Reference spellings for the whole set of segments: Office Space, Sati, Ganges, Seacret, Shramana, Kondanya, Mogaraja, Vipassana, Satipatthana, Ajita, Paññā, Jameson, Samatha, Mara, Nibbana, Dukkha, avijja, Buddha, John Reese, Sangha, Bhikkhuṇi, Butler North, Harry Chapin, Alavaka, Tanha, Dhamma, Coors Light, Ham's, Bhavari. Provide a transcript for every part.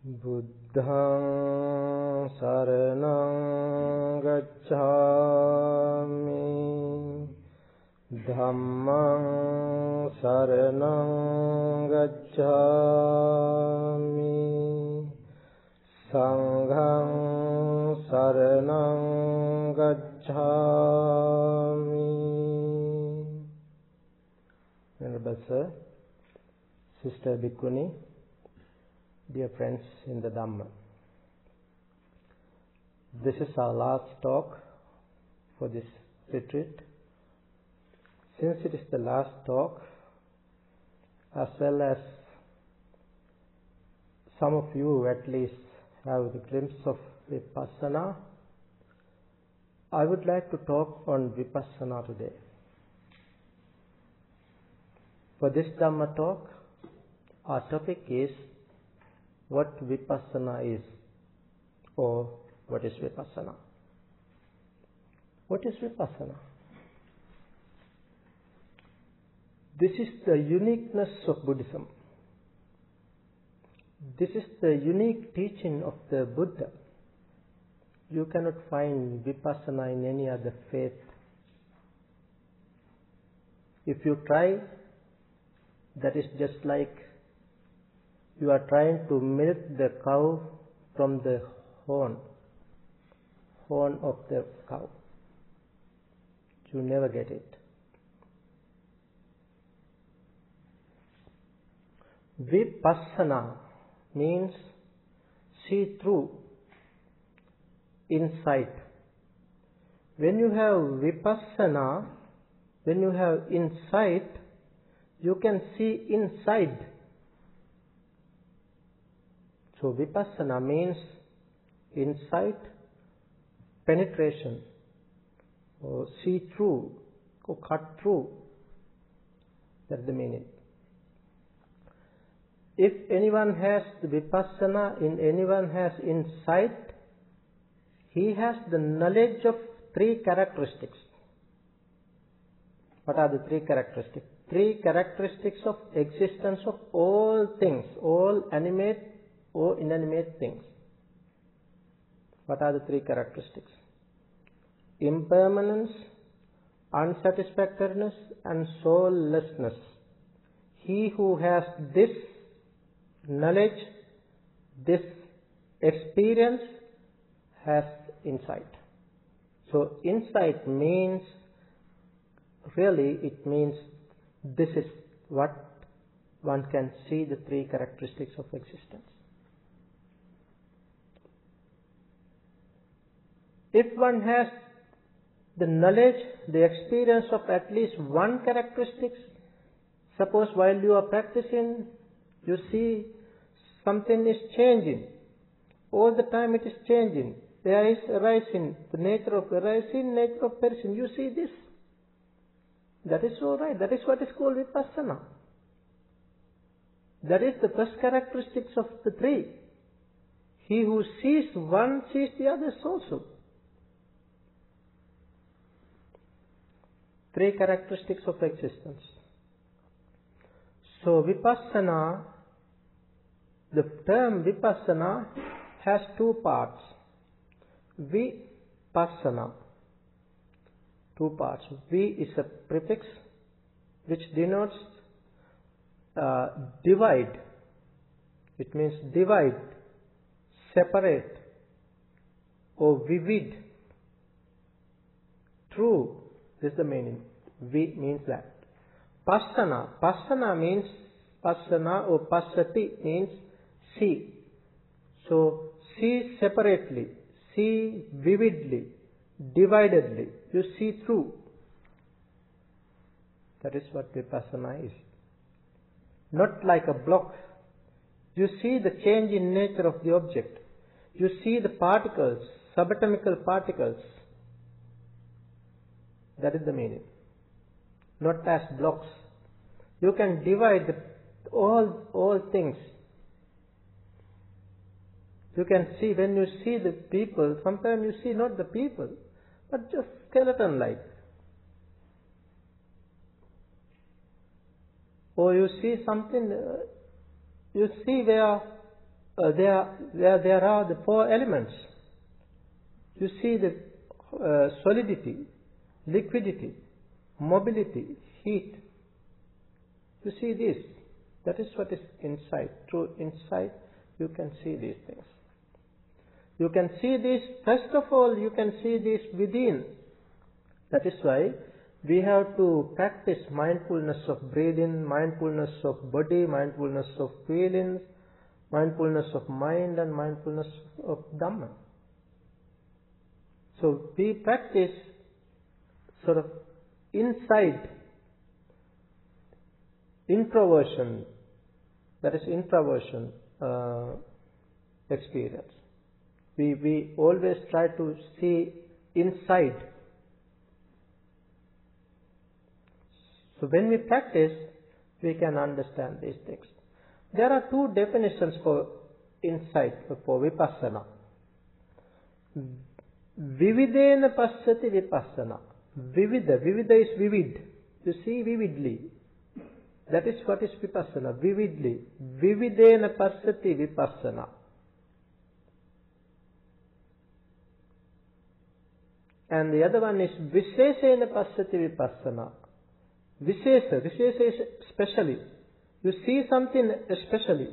Buddhaṃ saraṇaṃ gacchāmi, Dhammaṃ saraṇaṃ gacchāmi, Sanghaṃ saraṇaṃ gacchāmi. Venerable Sir, Sister Bhikkhuṇi, dear friends in the Dhamma, this is our last talk for this retreat. Since it is the last talk, as well as some of you at least have the glimpse of Vipassana, I would like to talk on Vipassana today. For this Dhamma talk, our topic is what Vipassana is, or what is Vipassana? What is Vipassana? This is the uniqueness of Buddhism. This is the unique teaching of the Buddha. You cannot find Vipassana in any other faith. If you try, that is just like you are trying to milk the cow from the horn of the cow. You never get it. Vipassana means see through, insight. When you have Vipassana, when you have insight, you can see inside. So Vipassana means insight, penetration, or see through, or cut through. That's the meaning. If anyone has the Vipassana, in anyone has insight, he has the knowledge of three characteristics. What are the three characteristics? Three characteristics of existence of all things, all animate or inanimate things. What are the three characteristics? Impermanence, unsatisfactoriness, and soullessness. He who has this knowledge, this experience, has insight. So insight means, really it means this is what one can see, the three characteristics of existence. If one has the knowledge, the experience of at least one characteristic, suppose while you are practicing, you see something is changing. All the time it is changing. There is arising, the nature of arising, nature of perishing. You see this. That is all right. That is what is called Vipassana. That is the first characteristics of the three. He who sees one sees the others also. Three characteristics of existence. So Vipassana, the term Vipassana has two parts. Vipassana, two parts. Vi is a prefix which denotes divide. It means divide, separate, or vivid, true. This is the meaning. Vi means that. Passana. Passana means, passana or passati means see. So, see separately, see vividly, dividedly. You see through. That is what Vipassana is. Not like a block. You see the change in nature of the object. You see the particles, subatomical particles. That is the meaning. Not as blocks. You can divide all things. You can see, when you see the people, sometimes you see not the people, but just skeleton-like. Or you see something, you see where there are the four elements. You see the solidity, liquidity, mobility, heat. You see this. That is what is insight. Through insight, you can see these things. You can see this, first of all, you can see this within. That is why we have to practice mindfulness of breathing, mindfulness of body, mindfulness of feelings, mindfulness of mind, and mindfulness of Dhamma. So we practice sort of insight, introversion, that is introversion experience. We always try to see inside. So when we practice, we can understand these things. There are two definitions for insight, for vipassana. Vividena passati vipassana. Vivida is vivid. You see vividly. That is what is vipassana, vividly. Vividena passati vipassana. And the other one is Vishesena Passati Vipassana. Vishesa is specially. You see something especially.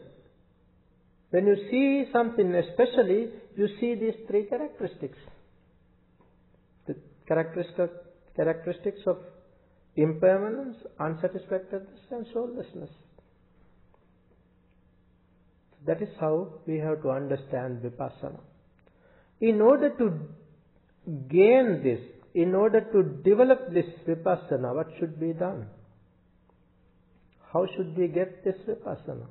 When you see something especially, you see these three characteristics. The characteristics of impermanence, unsatisfactoriness, and soullessness. That is how we have to understand Vipassana. In order to gain this, in order to develop this vipassana, what should be done? How should we get this vipassana?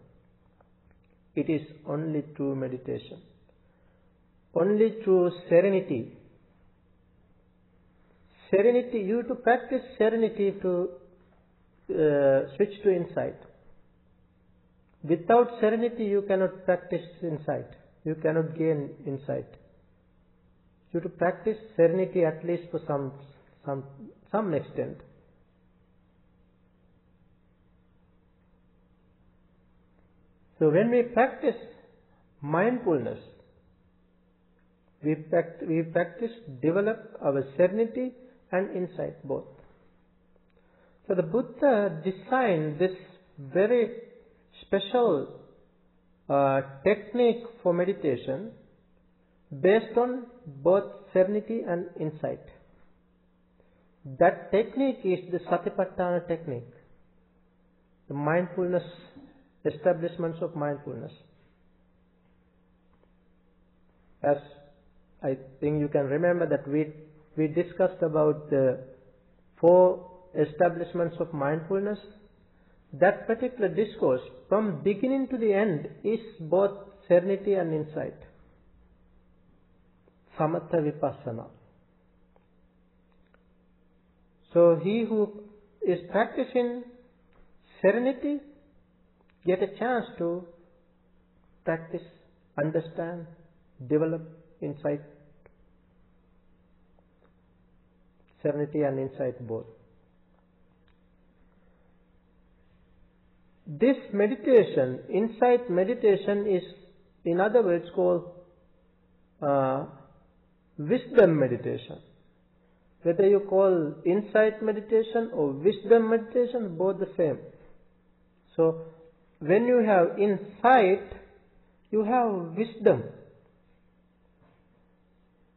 It is only through meditation, only through serenity. Serenity, you have to practice serenity to switch to insight. Without serenity, you cannot practice insight, you cannot gain insight. You have to practice serenity at least for some extent. So when we practice mindfulness, we practice develop our serenity and insight both. So the Buddha designed this very special technique for meditation based on both serenity and insight. That technique is the Satipatthana technique, the mindfulness, establishments of mindfulness. As I think you can remember that we discussed about the four establishments of mindfulness. That particular discourse, from beginning to the end, is both serenity and insight. Samatha vipassana. So he who is practicing serenity gets a chance to practice, understand, develop insight. Serenity and insight both. This meditation, insight meditation, is in other words called wisdom meditation. Whether you call insight meditation or wisdom meditation, both the same. So when you have insight, you have wisdom.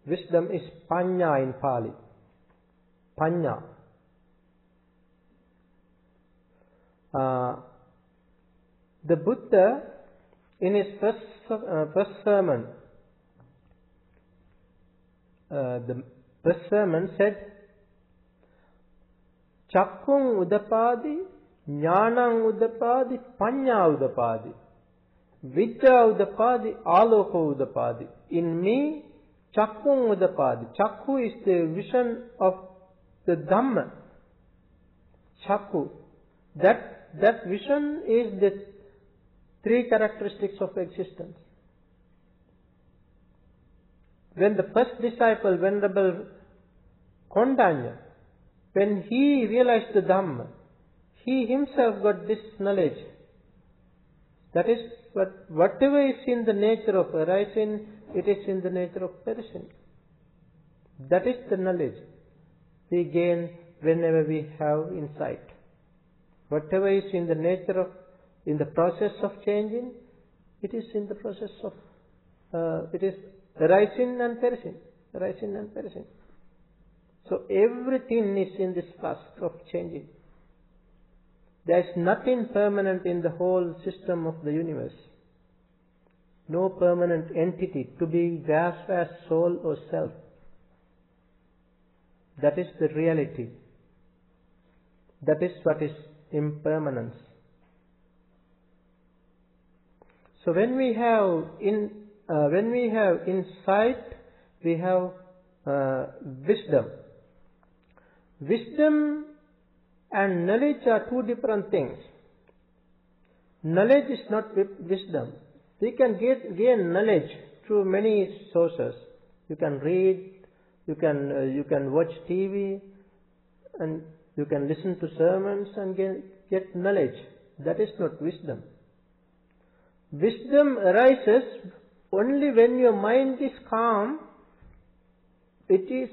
Wisdom is paññā in Pali. Paññā. The Buddha, in his first sermon, the sermon said, Chakkum udapadi, jnanam udapadi, paññā udapadi, vijja udapadi, āloka udapadi. In me, chakkum udapadi. Chakku is the vision of the Dhamma. Chakku. That vision is the three characteristics of existence. When the first disciple, Venerable Kondanya, when he realized the Dhamma, he himself got this knowledge. That is But whatever is in the nature of arising, it is in the nature of perishing. That is the knowledge we gain whenever we have insight. Whatever is in the nature of, in the process of changing, it is in the process of, it is arising and perishing, arising and perishing. So everything is in this task of changing. There is nothing permanent in the whole system of the universe. No permanent entity to be grasped as soul or self. That is the reality. That is what is impermanence. So when we have insight, we have wisdom. Wisdom and knowledge are two different things. Knowledge is not wisdom. We can gain knowledge through many sources. You can read, you can watch TV, and you can listen to sermons and get knowledge. That is not wisdom. Wisdom arises only when your mind is calm. Wisdom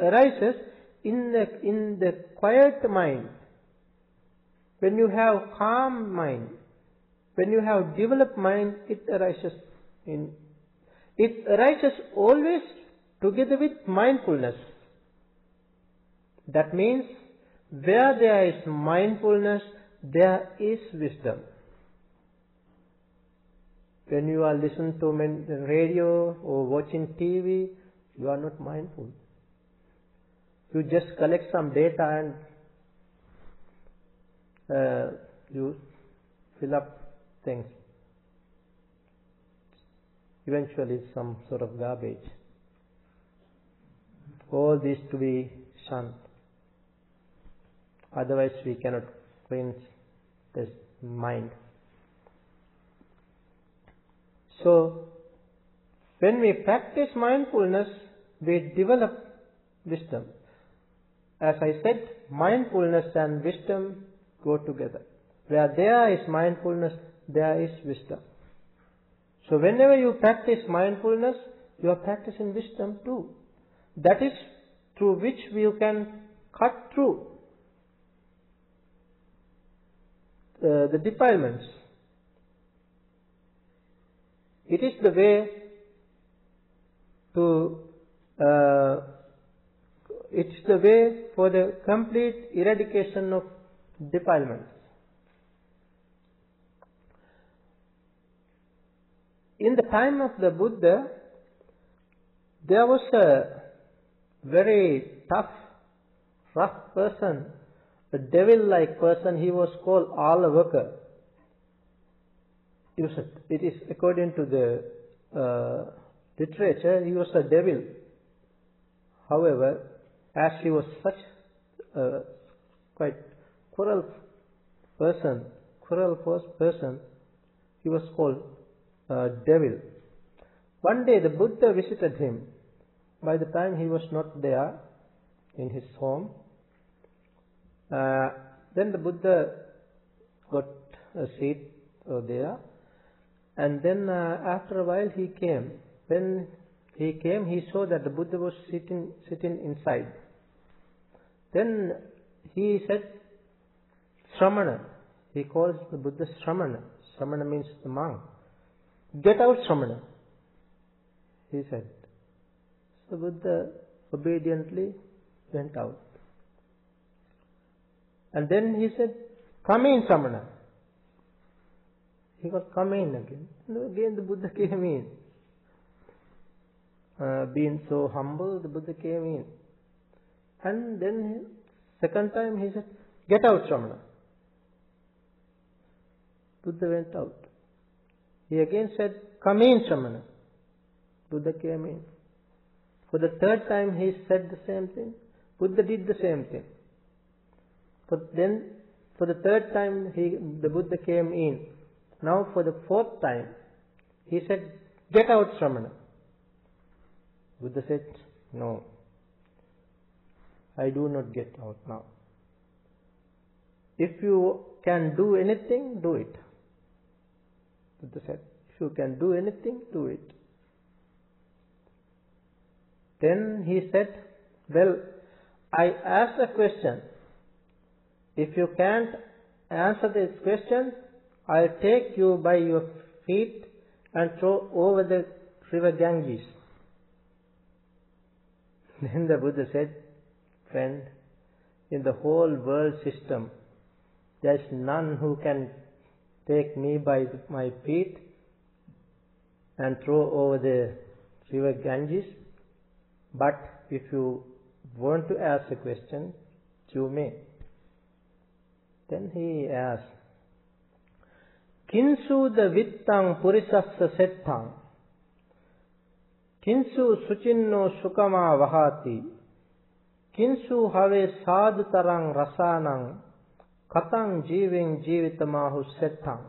arises in the quiet mind. When you have calm mind, when you have developed mind, it arises always together with mindfulness. That means where there is mindfulness, there is wisdom. When you are listening to radio or watching TV, you are not mindful. You just collect some data and you fill up things. Eventually some sort of garbage. All this to be shunned. Otherwise we cannot cleanse this mind. So when we practice mindfulness, we develop wisdom. As I said, mindfulness and wisdom go together. Where there is mindfulness, there is wisdom. So whenever you practice mindfulness, you are practicing wisdom too. That is through which you can cut through the defilements. It is the way to, it's the way for the complete eradication of defilements. In the time of the Buddha, there was a very tough, rough person, a devil-like person. He was called Alavaka. It is according to the literature, he was a devil. However, as he was such a quite cruel person, he was called devil. One day the Buddha visited him. By the time he was not there in his home. Then the Buddha got a seat there. And then after a while he came. When he came, he saw that the Buddha was sitting inside. Then he said, Shramana. He calls the Buddha Shramana. Shramana means the monk. Get out, Shramana, he said. So Buddha obediently went out. And then he said, come in, Shramana. He got come in again. And again the Buddha came in. Being so humble, the Buddha came in. And then second time he said, get out, Shramana. Buddha went out. He again said, come in, Shramana. Buddha came in. For the third time he said the same thing. Buddha did the same thing. But then for the third time the Buddha came in. Now for the fourth time he said, get out, Shramana. Buddha said, no, I do not get out now. If you can do anything, do it. Buddha said, if you can do anything, do it. Then he said, well, I asked a question. If you can't answer this question, I'll take you by your feet and throw over the river Ganges. Then the Buddha said, friend, in the whole world system, there's none who can take me by my feet and throw over the river Ganges. But if you want to ask a question, you may. Then he asked, Kinsu the vittang purisassa settang, Kinsu suchinno sukama vahati, Kinsu have sadhutarang rasanang, katang jiving jivitamahu settang.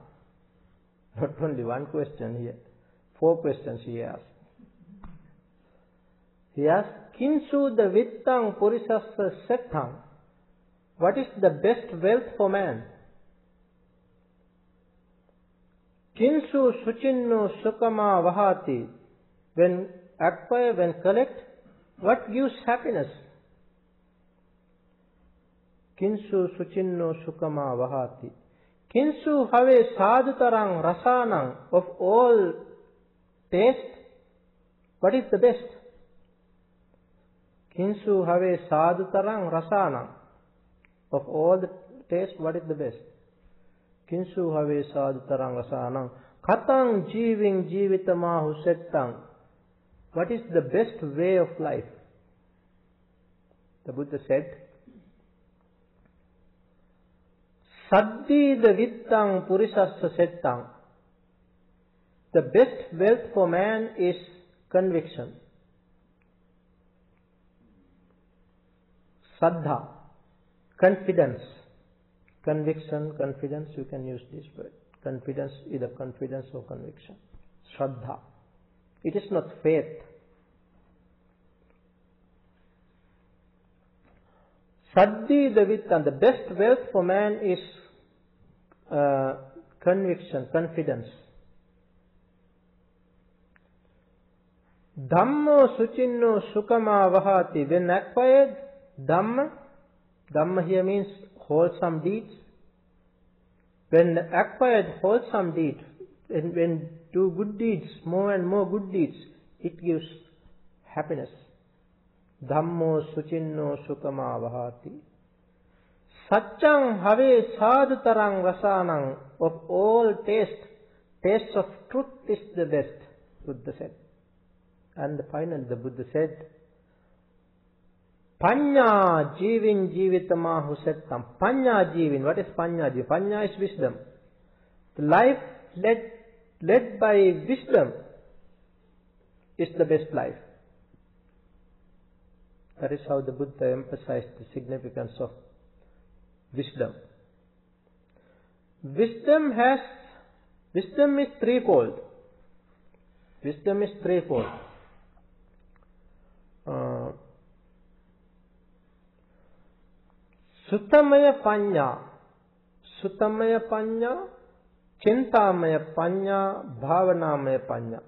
Not only one question here, four questions he asked. He asked, Kinsu the vittang purisassa settang, what is the best wealth for man? Kinsu suchinno sukama vahati, when acquire, when collect, what gives happiness? Kinsu suchinno sukama vahati. Kinsu have sadhutarang rasanang, of all taste, what is the best? Kinsu have sadhutarang rasanang, of all the taste, what is the best? Kinsu have sadhutarang rasanang. Katang jiving jivitamahu settang. What is the best way of life? The Buddha said, Saddhi the vittang purisassa settang. The best wealth for man is conviction. Saddha, confidence. Conviction, confidence, you can use this word. Confidence, either confidence or conviction. Shraddha. It is not faith. Saddhi Davitan, the best wealth for man is conviction, confidence. Dhammo suchinno sukama vahati. When acquired, Dhamma, Dhamma here means wholesome deeds. When acquired wholesome deeds, when do good deeds, more and more good deeds, it gives happiness. Dhammo suchinno sukama vahati. Satchang have sadhutarang rasanang, of all taste, taste of truth is the best, Buddha said. And finally the Buddha said, Paññā jīvin jīvitamahu settam. Paññā jīvin. What is paññā jīvin? Paññā is wisdom. The life led by wisdom is the best life. That is how the Buddha emphasized the significance of wisdom. Wisdom is threefold. Wisdom is threefold. Suttamaya paññā. Suttamaya paññā, Chintamaya paññā, Bhavanamaya paññā.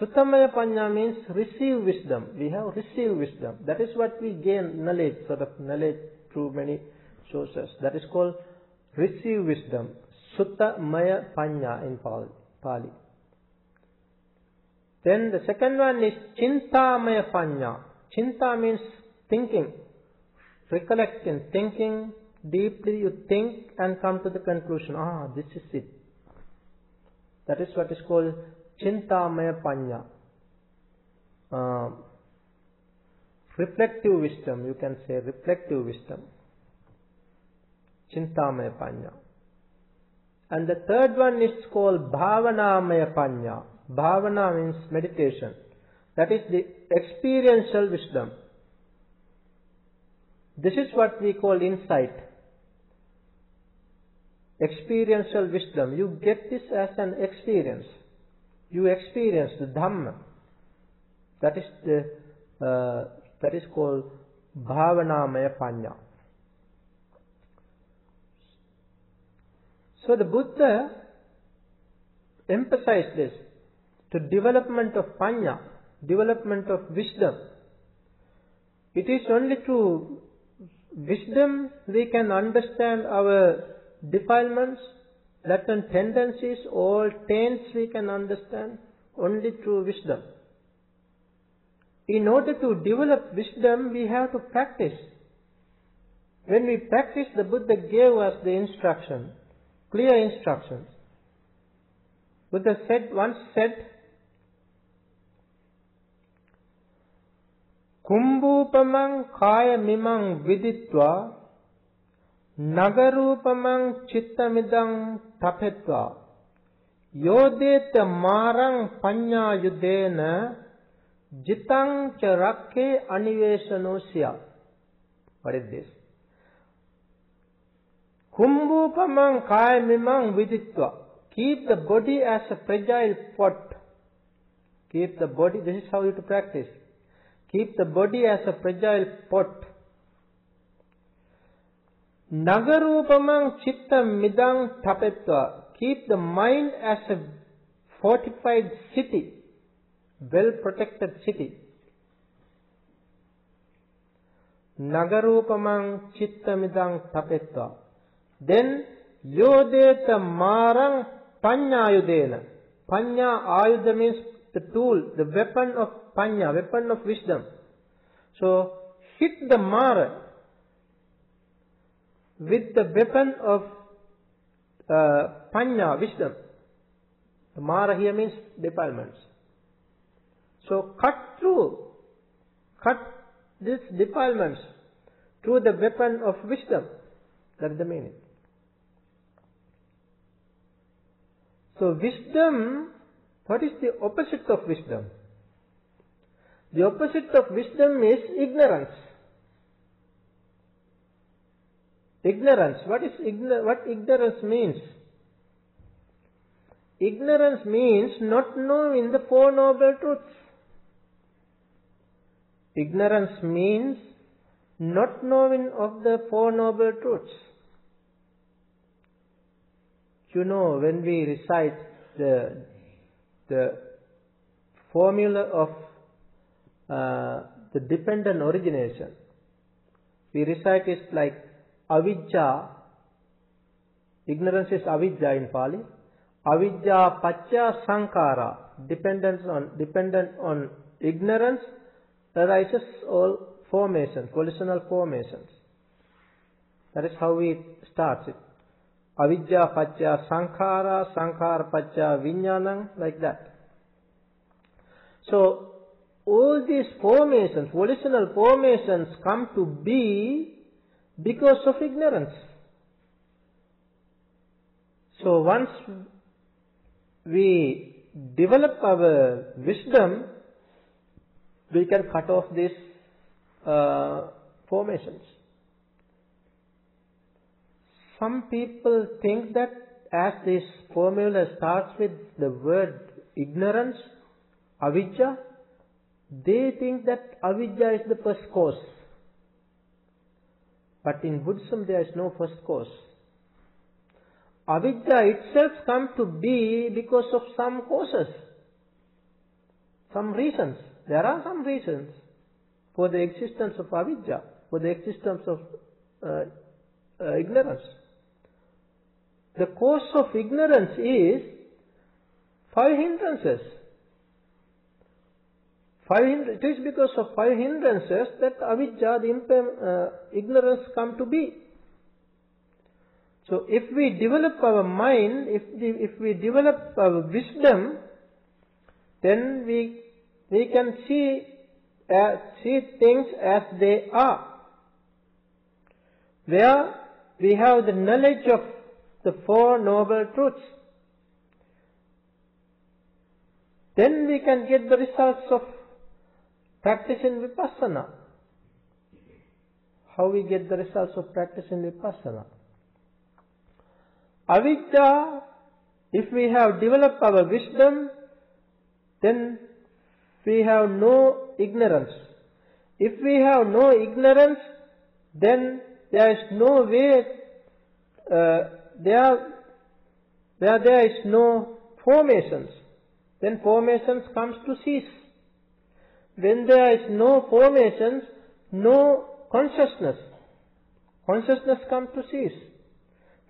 Suttamaya paññā means receive wisdom. We have received wisdom. That is what we gain knowledge, sort of knowledge through many sources. That is called receive wisdom. Suttamaya paññā in Pali. Then the second one is Chintamaya paññā. Chinta means thinking. Recollect in thinking, deeply you think and come to the conclusion, this is it. That is what is called Chintamaya Paññā. Reflective wisdom, you can say reflective wisdom. Chintamaya Paññā. And the third one is called Bhavanamaya Paññā. Bhavana means meditation. That is the experiential wisdom. This is what we call insight. Experiential wisdom. You get this as an experience. You experience the Dhamma. That is called Bhavanamaya Paññā. So the Buddha emphasized this, to development of paññā, development of wisdom. It is only through wisdom we can understand our defilements, latent tendencies, all taints we can understand only through wisdom. In order to develop wisdom, we have to practice. When we practice, the Buddha gave us the instruction, clear instructions. Buddha said, once said, Kumbhupamang kaya mimang viditva, nagarupamang chittamidang tapetva, yodeta marang paññā yudena, jitang charakhe aniveshanosya. What is this? Kumbhupamang kaya mimang viditva. Keep the body as a fragile pot. Keep the body, this is how you to practice. Keep the body as a fragile pot. Nagarupamang chittam midang tapetva. Keep the mind as a fortified city, well-protected city. Nagarupamang chittam midang tapetva. Then, yodeta marang paññā ayudena. Paññā ayuda means the tool, the weapon of paññā, weapon of wisdom. So, hit the mara with the weapon of paññā, wisdom. The mara here means defilements. So, cut these defilements through the weapon of wisdom. That is the meaning. So wisdom, what is the opposite of wisdom? The opposite of wisdom is ignorance. Ignorance. What ignorance means? Ignorance means not knowing the Four Noble Truths. Ignorance means not knowing of the Four Noble Truths. You know, when we recite the formula of the dependent origination, we recite it like avijja. Ignorance is avijja in Pali. Avijja pacca sankara, dependent on ignorance, arises all formations, volitional formations. That is how it starts. Avijja pacca sankhara, sankhara pacca vijnanam, like that. So, all these formations, volitional formations, come to be because of ignorance. So, once we develop our wisdom, we can cut off these formations. Some people think that as this formula starts with the word ignorance, avijja, they think that avijja is the first cause. But in Buddhism there is no first cause. Avijja itself comes to be because of some causes, some reasons. There are some reasons for the existence of avijja, for the existence of ignorance. The cause of ignorance is 5 hindrances. It is because of 5 hindrances that avijja, ignorance, come to be. So if we develop our mind, if we develop our wisdom, then we can see things as they are. Where we have the knowledge of the Four Noble Truths, then we can get the results of practicing Vipassana. How we get the results of practicing Vipassana? Avijja, if we have developed our wisdom, then we have no ignorance. If we have no ignorance, then there is no way, there where there is no formations, then formations comes to cease. When there is no formations, no consciousness, consciousness comes to cease.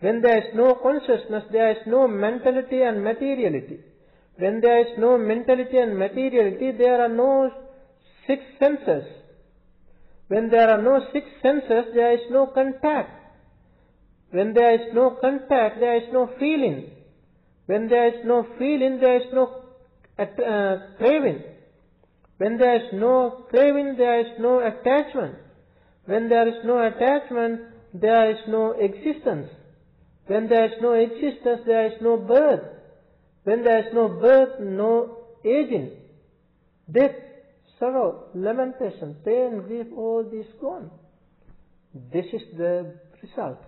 When there is no consciousness, there is no mentality and materiality. When there is no mentality and materiality, there are no six senses. When there are no six senses, there is no contact. When there is no contact, there is no feeling. When there is no feeling, there is no craving. When there is no craving, there is no attachment. When there is no attachment, there is no existence. When there is no existence, there is no birth. When there is no birth, no aging. Death, sorrow, lamentation, pain, grief, all this gone. This is the result.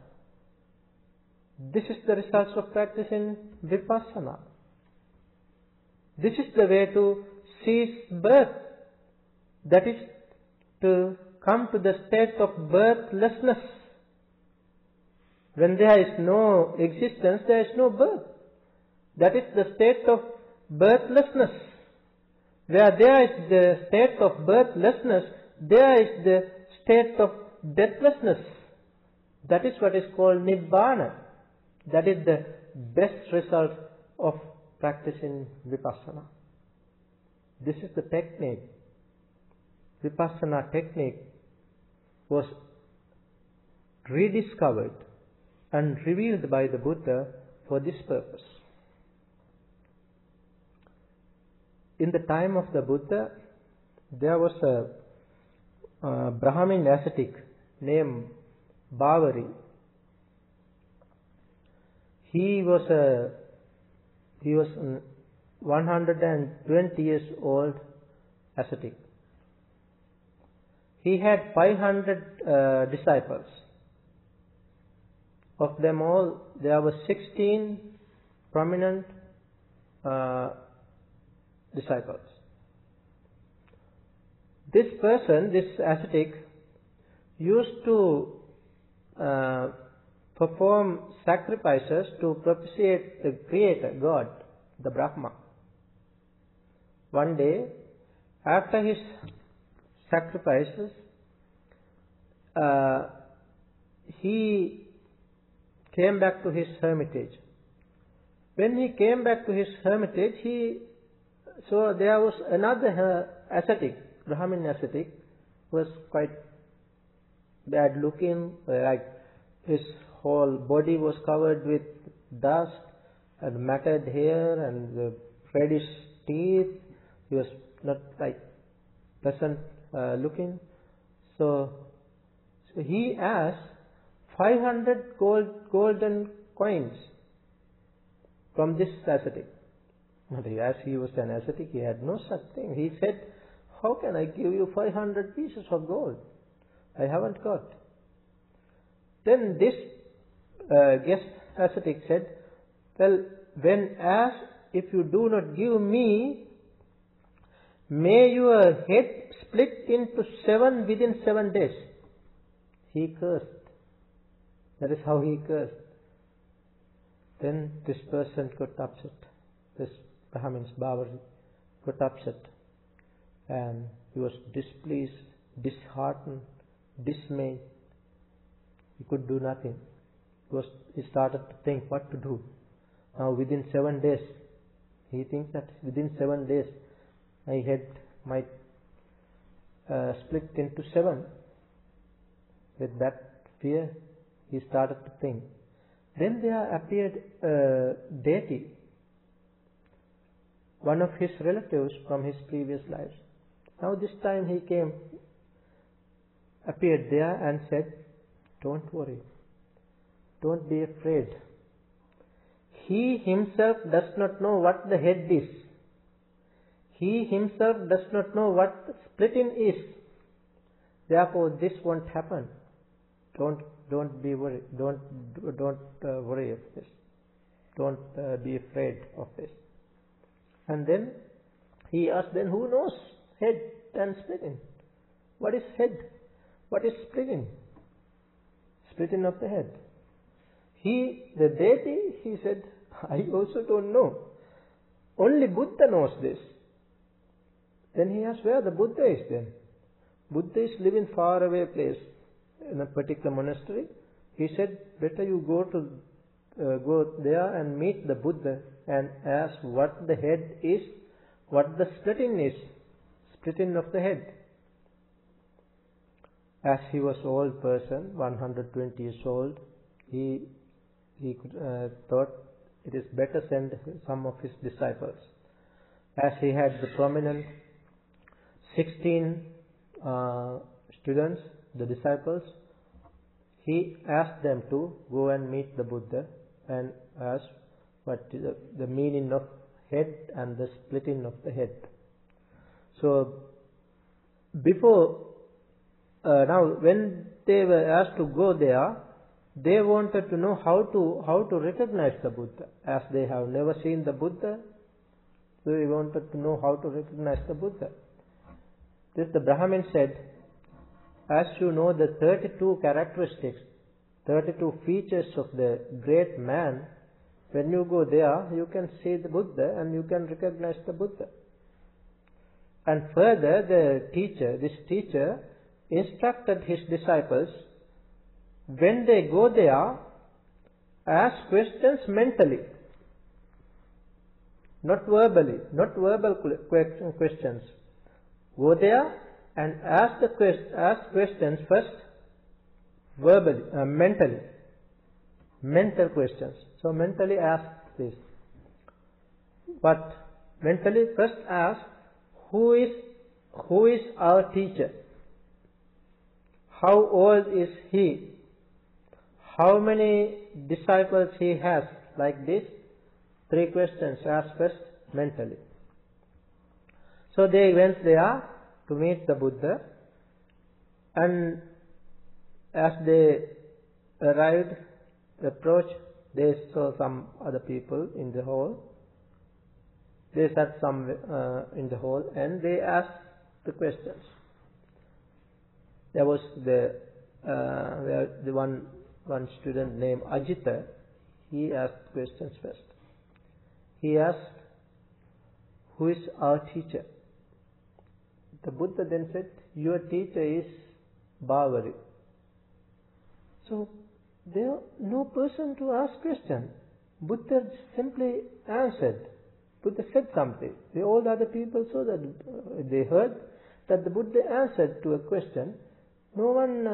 This is the results of practicing Vipassana. This is the way to cease birth. That is to come to the state of birthlessness. When there is no existence, there is no birth. That is the state of birthlessness. Where there is the state of birthlessness, there is the state of deathlessness. That is what is called Nibbana. That is the best result of practicing Vipassana. This is the technique. Vipassana technique was rediscovered and revealed by the Buddha for this purpose. In the time of the Buddha, there was a Brahmin ascetic named Bhavari. He was 120 years old ascetic. He had 500 disciples. Of them all, there were 16 prominent disciples. This person, this ascetic, used to perform sacrifices to propitiate the creator, God, the Brahma. One day, after his sacrifices, he came back to his hermitage. When he came back to his hermitage, so there was another ascetic, Brahmin ascetic, who was quite bad looking, like his whole body was covered with dust and matted hair and reddish teeth. He was not like pleasant looking. So he asked 500 golden coins from this ascetic. But as he was an ascetic, he had no such thing. He said, "How can I give you 500 pieces of gold? I haven't got." Then this guest ascetic said, "Well, when asked, if you do not give me, may your head split into 7 within 7 days." He cursed. That is how he cursed. Then this person got upset. This Brahmin Bhavari got upset. And he was displeased, disheartened, dismayed. He could do nothing. He started to think what to do. Now within 7 days, he thinks that within 7 days, my head might split into 7. With that fear, he started to think. Then there appeared a deity, one of his relatives from his previous lives. Now this time he appeared there and said, "Don't worry, don't be afraid. He himself does not know what the head is. He himself does not know what splitting is. Therefore, this won't happen. Don't be worried. Don't worry of this. Don't be afraid of this." And then he asked, "Then who knows head and splitting? What is head? What is splitting? Splitting of the head?" The deity, he said, I also don't know. Only Buddha knows this. Then he asks, where the Buddha is then? Buddha is living far away place in a particular monastery. He said, better you go there and meet the Buddha and ask what the head is, what the splitting is, splitting of the head. As he was old person, 120 years old, he thought it is better send some of his disciples. As he had the prominent 16 students, the disciples, he asked them to go and meet the Buddha and ask what is the meaning of head and the splitting of the head. So, when they were asked to go there, they wanted to know how to recognize the Buddha, as they have never seen the Buddha. So they wanted to know how to recognize the Buddha. This the Brahmin said, as you know the 32 characteristics, 32 features of the great man, when you go there, you can see the Buddha and you can recognize the Buddha. And further, this teacher, instructed his disciples, when they go there, ask questions mentally, not verbally, not verbal questions. Go there and ask questions first, verbally, mentally, mental questions. So mentally ask this. But mentally first ask, who is our teacher? How old is he? How many disciples he has? Like this, 3 questions asked first mentally. So they went there to meet the Buddha, and as they arrived, approached, they saw some other people in the hall. They sat some in the hall and they asked the questions. There was the one student named Ajita. He asked questions first. He asked, who is our teacher? The Buddha then said, your teacher is Bhavari. So there no person to ask question. Buddha simply answered. Buddha said something. The all other people saw that, they heard that the Buddha answered to a question. No one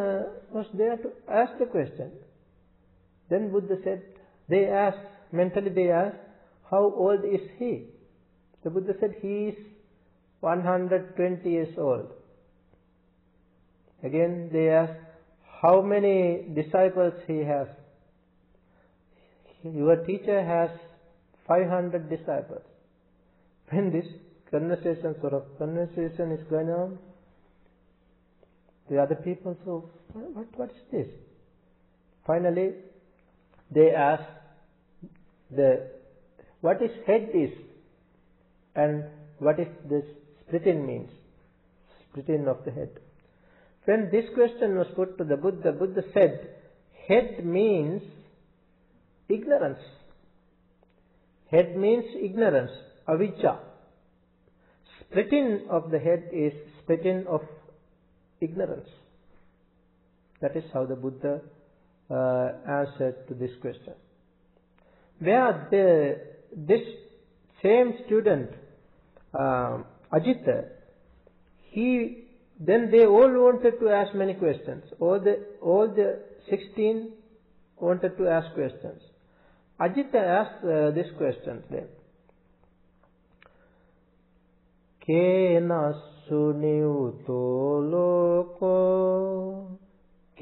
was there to ask the question. Then Buddha said, mentally they asked, how old is he? The Buddha said, he is 120 years old. Again they asked, how many disciples he has? Your teacher has 500 disciples. When this conversation is going on, the other people, so what is this? Finally, they asked what is head is and what is this splitting means, splitting of the head. When this question was put to the Buddha said, head means ignorance. Head means ignorance, avijja. Splitting of the head is splitting of ignorance. That is how the Buddha answered to this question. Where this same student, Ajita, then they all wanted to ask many questions. All the 16 wanted to ask questions. Ajita asked this question then. Kena suniuto loko,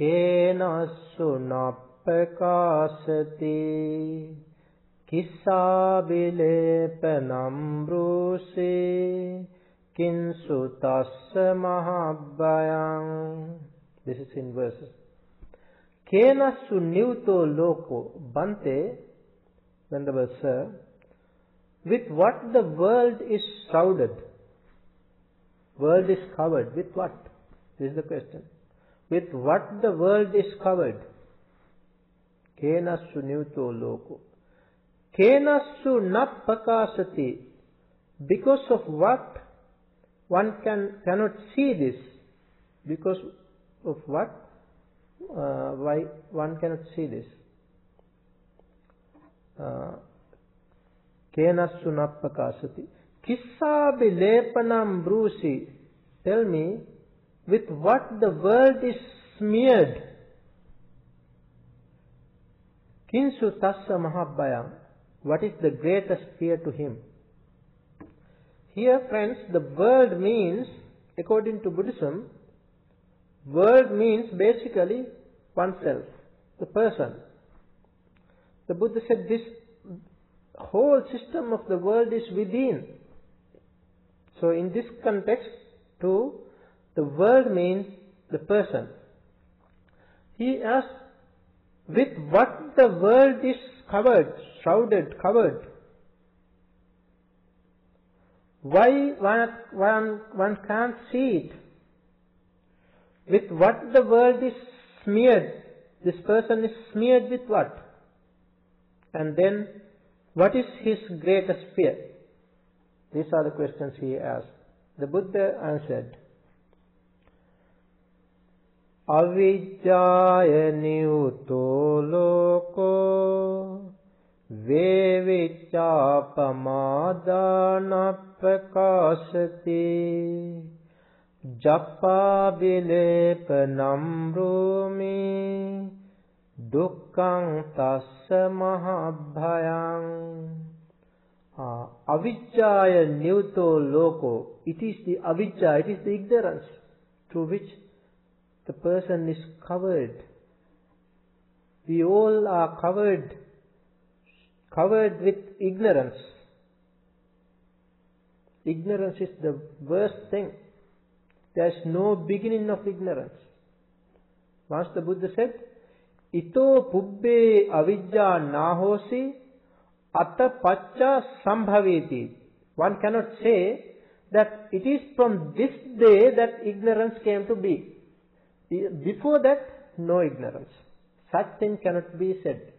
kena sunapakasati, kissabilepanam brusi, kinsutassa mahabbayam. This is in verses. Kena suniuto loko bante, venerable sir, with what the world is shrouded. World is covered with what? This is the question. With what the world is covered? Kena sunyuto loko. Kenasu nat pakasati. Because of what one cannot see this. Because of what? Why one cannot see this? Kenasu nat pakasati. Kissabi lepanam brusi. Tell me, with what the world is smeared. Kinsu tassa mahabbayam. What is the greatest fear to him? Here, friends, the world means, according to Buddhism, world means basically oneself, the person. The Buddha said this whole system of the world is within. So in this context, too, the world means the person. He asked, with what the world is covered, shrouded, covered. Why one can't see it? With what the world is smeared, this person is smeared with what? And then, what is his greatest fear? These are the questions he asked. The Buddha answered, Avijjaya niyuto loko vevicca pamadana prakasati japa vilepanam brumi dukkhaṃ tassa mahabhayam. Avijjaya niyuto loko. It is the avijja, it is the ignorance through which the person is covered. We all are covered with ignorance. Ignorance is the worst thing. There is no beginning of ignorance. Once the Buddha said, Ito pubbe avijja nahosi atta pacca sambhaveti. One cannot say that it is from this day that ignorance came to be. Before that, no ignorance. Such thing cannot be said.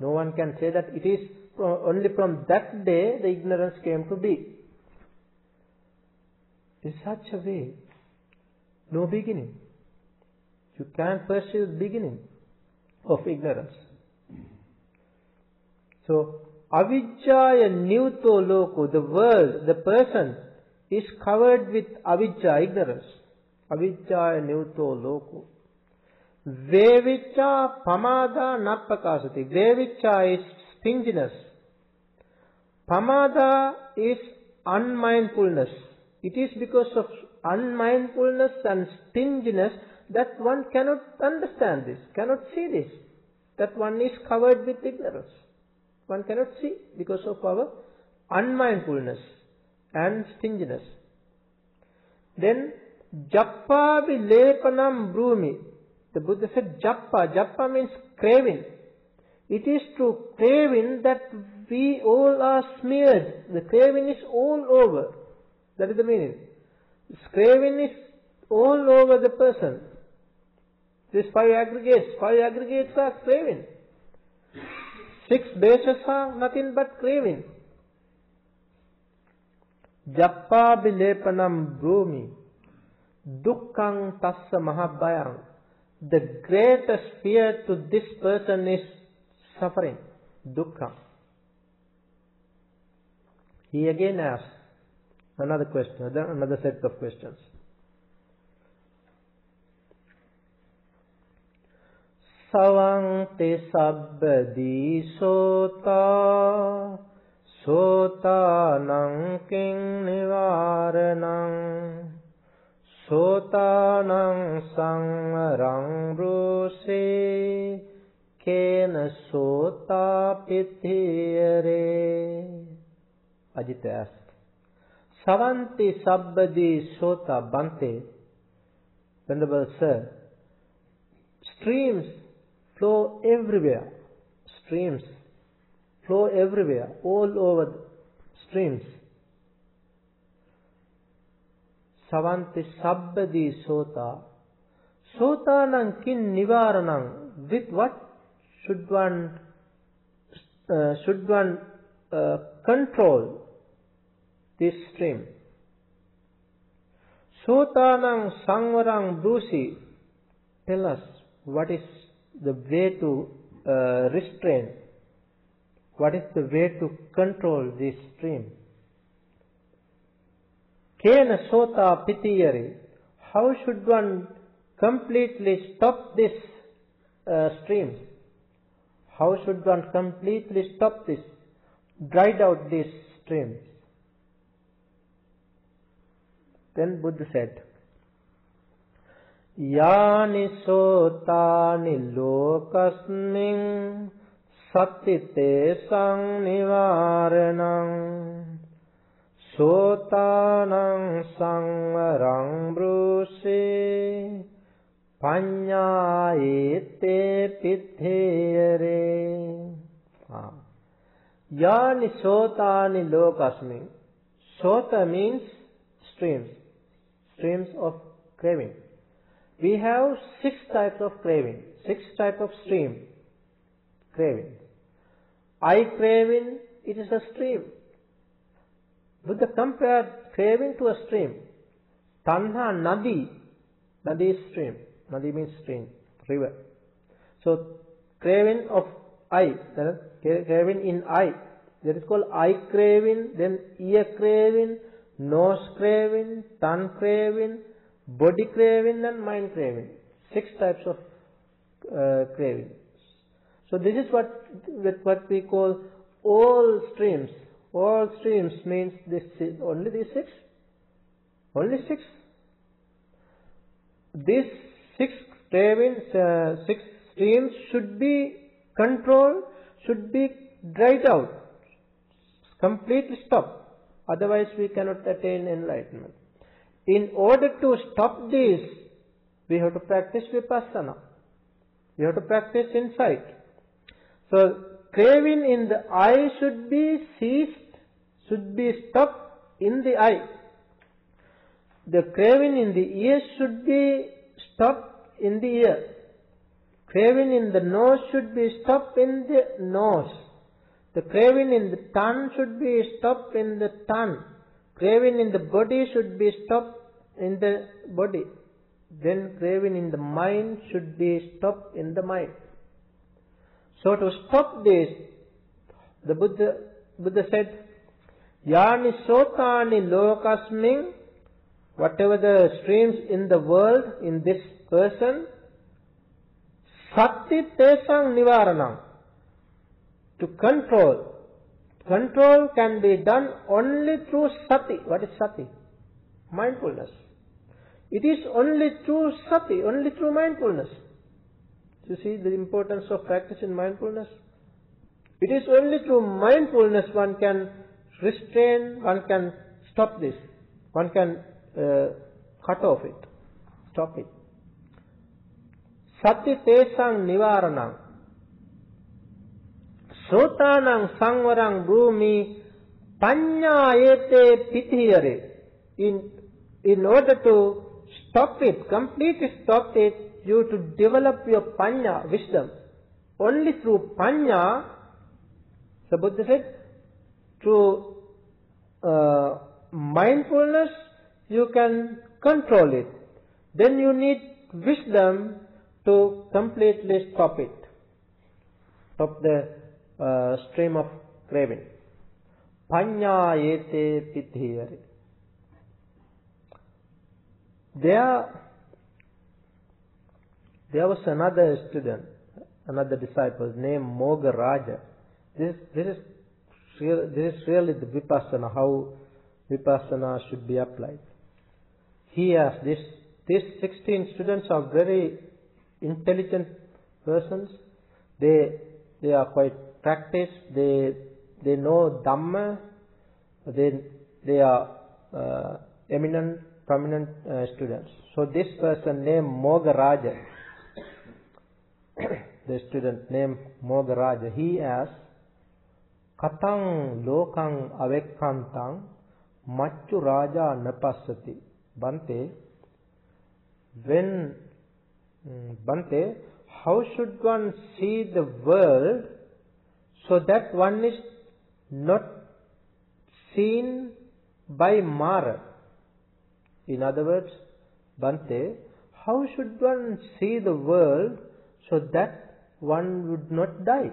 No one can say that it is only from that day the ignorance came to be. In such a way, no beginning. You can't pursue the beginning of ignorance. So, avijjaya niyuto loko, the world, the person, is covered with avijja, ignorance. Avijjaya niyuto loko. Vevicca pamada napakasati. Vevicca is stinginess. Pamada is unmindfulness. It is because of unmindfulness and stinginess that one cannot understand this, cannot see this. That one is covered with ignorance. One cannot see because of our unmindfulness and stinginess. Then, Jappa vilepanam brumi. The Buddha said jappa. Jappa means craving. It is through craving that we all are smeared. The craving is all over. That is the meaning. This craving is all over the person. These five aggregates are craving. Six bases are nothing but craving. Jappa vilepanam brumi. Dukkhaṃ tassa mahabhayam. The greatest fear to this person is suffering. Dukkhaṃ. He again asks another question, another set of questions. Savaṃ te sabbadi sota sotānaṃ kiṃ nivāraṇaṃ Sotānaṃ saṅvaraṃ brūse kena sotā pitthiyare. Ajita asked, Savanti sabbadi sotā bhante. Venerable Sir, streams flow everywhere. Streams flow everywhere, all over streams. Savanti sabbadi sota. Sotanam kin nivaranam. With what should one should one control this stream? Sotanang Sangvarang Brusi tell us what is the way to restrain, what is the way to control this stream. Kena Sota Pitiyari, how should one completely stop this stream? How should one completely stop this, dried out these streams? Then Buddha said, Yāni sotāni lokasmiṃ satite saṃ nivārenaṃ sotānaṃ saṅvaraṃ brūse paññāyete pittheyare. Yāni sotāni lokasmiṃ. Sota means streams, streams of craving. We have six types of craving, six types of stream craving. I craving, it is a stream. Buddha compared craving to a stream. Tanha nadi, nadi is stream, nadi means stream, river. So craving of I, craving in I, that is called I craving, then ear craving, nose craving, tongue craving, body craving and mind craving. Six types of craving. So this is what we call all streams. All streams means this is only these six. Only six. These six cravings, six streams should be controlled, should be dried out, completely stopped. Otherwise we cannot attain enlightenment. In order to stop this, we have to practice vipassana. We have to practice insight. So, craving in the eye should be ceased, should be stopped in the eye. The craving in the ear should be stopped in the ear. Craving in the nose should be stopped in the nose. The craving in the tongue should be stopped in the tongue. Craving in the body should be stopped in the body. Then craving in the mind should be stopped in the mind. So to stop this, the Buddha said, Yāni sotāni lokasmiṃ, whatever the streams in the world, in this person, sati tesaṃ nivāraṇaṃ, to control. Control can be done only through sati. What is sati? Mindfulness. It is only through sati, only through mindfulness. You see the importance of practice in mindfulness? It is only through mindfulness one can restrain, one can stop this, one can cut off it, stop it. Sati tesaṃ nivāraṇaṃ. Sotanang sangvarang brumi paññāyete pitiyare. In order to stop it, completely stop it, you have to develop your paññā, wisdom. Only through paññā, so Buddha said, through mindfulness, you can control it. Then you need wisdom to completely stop it. Stop the stream of craving. Paññāyete pitthiyare. There was another student, another disciple named Mogaraja. This is really the vipassana, how vipassana should be applied. He asked, these 16 students are very intelligent persons. They are quite practiced, they know Dhamma, they are prominent students. So this person named Mogaraja, the student named Mogaraja, he asked, Katam lokang avekkantam machu raja napassati. Bhante, Bhante, how should one see the world so that one is not seen by Mara. In other words, Bhante, how should one see the world so that one would not die?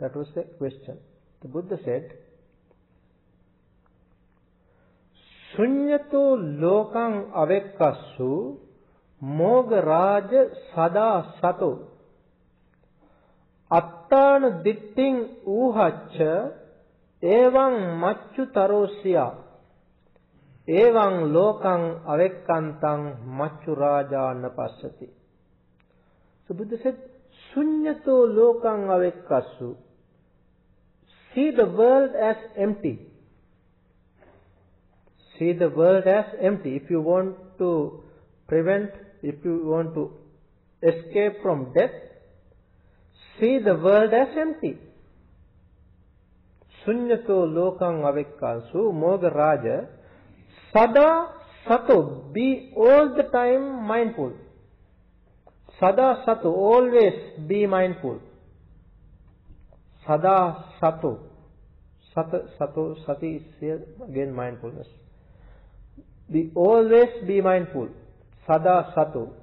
That was the question. The Buddha said, Sunyato lokang avekkasu mogaraja sada sato attana ditting uhacha evang machu tarosya evang lokang avekkantang machu raja napasati. So Buddha said, Sunyato lokang avekkasu, see the world as empty. See the world as empty. If you want to prevent, if you want to escape from death, see the world as empty. Sunyato lokang avekkasu mogaraja sada sato, be all the time mindful. Sada sato, always be mindful. Sada sato, sato, sati is here again mindfulness. Be always be mindful. Sada sato.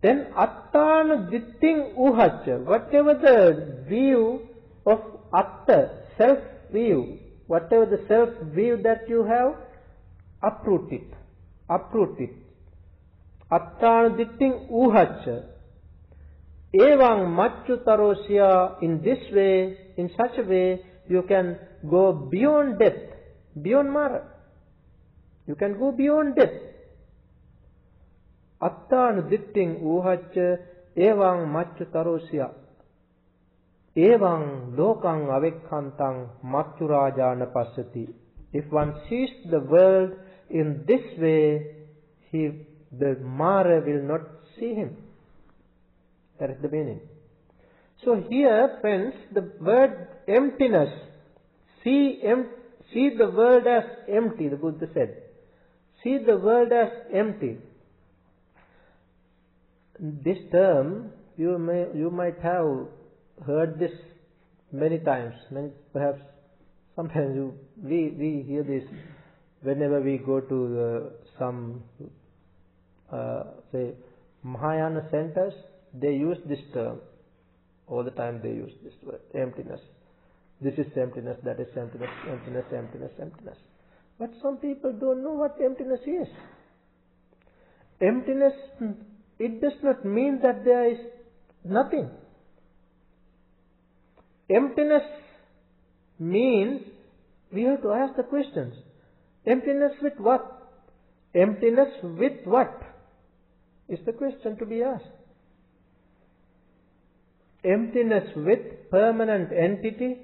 Then attana ditting uhacha. Whatever the view of atta, self-view, whatever the self-view that you have, uproot it. Uproot it. Attana ditting uhacha. Evang machu tarosya. In this way, in such a way, you can go beyond death, beyond Mara. You can go beyond death. Attana ditting uhacha evang machu tarosya evang lokang avekkantang machu raja napasati. If one sees the world in this way, the Mara will not see him. That is the meaning. So here, friends, the word emptiness, see the world as empty, the Buddha said. See the world as empty. This term, you might have heard this many times. Perhaps sometimes we hear this whenever we go to some say Mahayana centers. They use this term all the time. They use this word emptiness. This is emptiness. That is emptiness. Emptiness. Emptiness. Emptiness. But some people don't know what emptiness is. Emptiness, it does not mean that there is nothing. Emptiness means, we have to ask the questions. Emptiness with what? Emptiness with what? Is the question to be asked. Emptiness with permanent entity.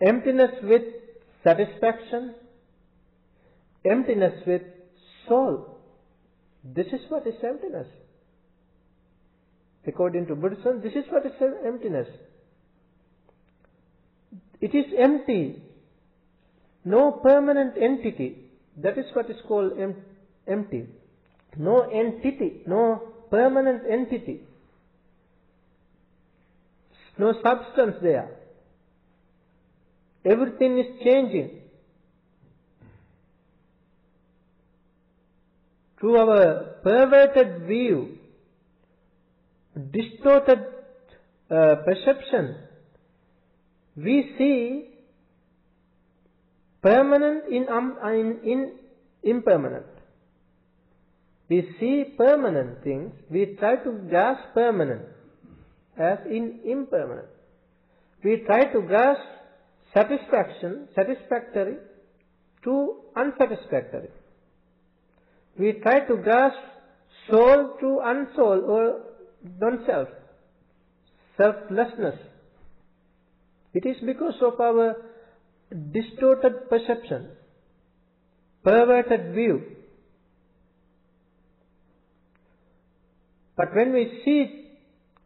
Emptiness with satisfaction, emptiness with soul. This is what is emptiness. According to Buddhism, this is what is emptiness. It is empty, no permanent entity. That is what is called empty. No entity, no permanent entity. No substance there. Everything is changing. Through our perverted view, distorted perception, we see permanent in impermanent. We see permanent things, we try to grasp permanent as in impermanent. We try to grasp satisfaction, satisfactory to unsatisfactory. We try to grasp soul to unsoul or non-self, selflessness. It is because of our distorted perception, perverted view. But when we see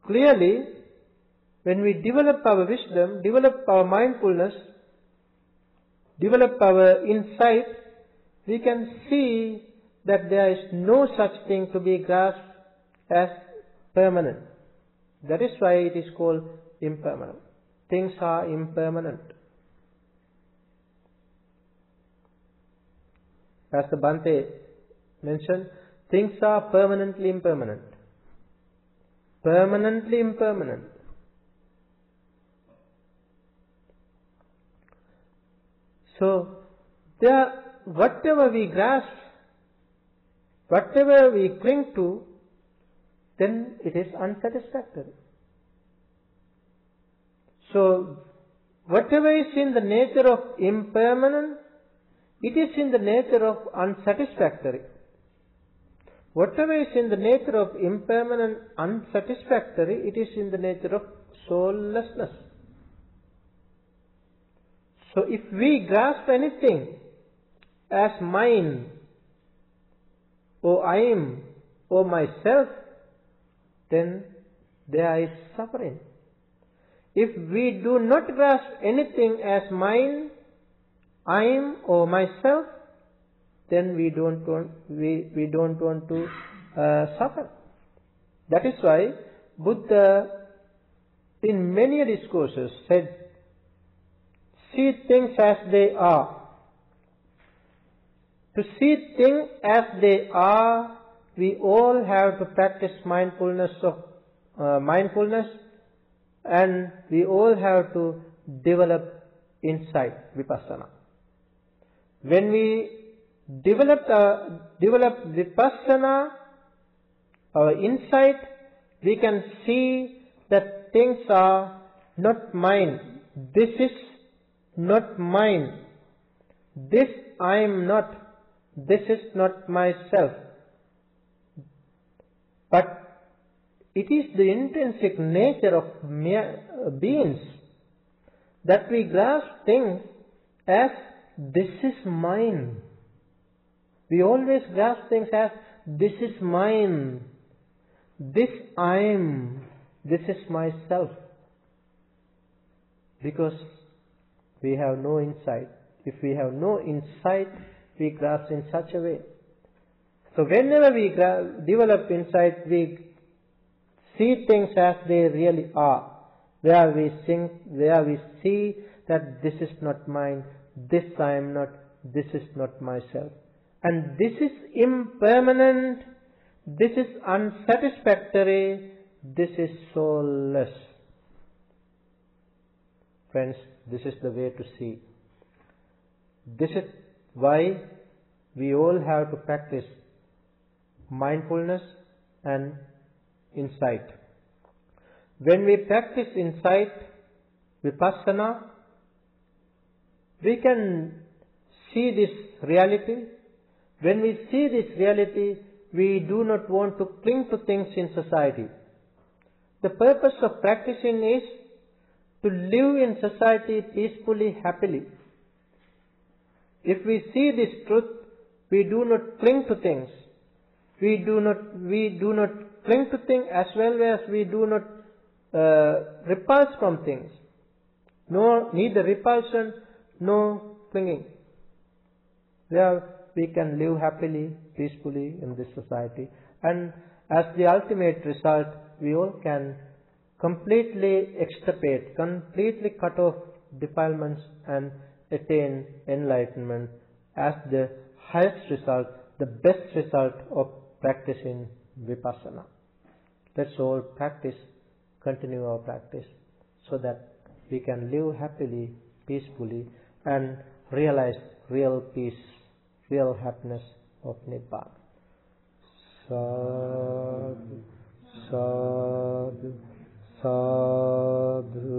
clearly, when we develop our wisdom, develop our mindfulness, develop our insight, we can see that there is no such thing to be grasped as permanent. That is why it is called impermanent. Things are impermanent. As the Bhante mentioned, things are permanently impermanent. Permanently impermanent. So, there, whatever we grasp, whatever we cling to, then it is unsatisfactory. So, whatever is in the nature of impermanent, it is in the nature of unsatisfactory. Whatever is in the nature of impermanent, unsatisfactory, it is in the nature of soullessness. So if we grasp anything as mine, or I am, or myself, then there is suffering. If we do not grasp anything as mine, I am, or myself, then we don't want to suffer. That is why Buddha in many discourses said, see things as they are. To see things as they are, we all have to practice mindfulness, and we all have to develop insight, vipassana. When we develop vipassana, our insight, we can see that things are not mine. This is not mine. This I am not. This is not myself. But it is the intrinsic nature of mere beings that we grasp things as this is mine. We always grasp things as this is mine, this I am, this is myself. Because we have no insight. If we have no insight, we grasp in such a way. So whenever we develop insight, we see things as they really are. Where we see that this is not mine, this I am not, this is not myself. And this is impermanent, this is unsatisfactory, this is soulless. Friends, this is the way to see. This is why we all have to practice mindfulness and insight. When we practice insight, vipassana, we can see this reality. When we see this reality, we do not want to cling to things in society. The purpose of practicing is to live in society peacefully, happily. If we see this truth, we do not cling to things. We do not cling to things as well as we do not repulse from things. No, neither repulsion, no clinging. There we can live happily, peacefully in this society. And as the ultimate result, we all can completely extirpate, completely cut off defilements and attain enlightenment as the highest result, the best result of practicing vipassana. Let's all practice, continue our practice so that we can live happily, peacefully and realize real peace, real happiness of Nibbana. Sadhu, sadhu, sadhu.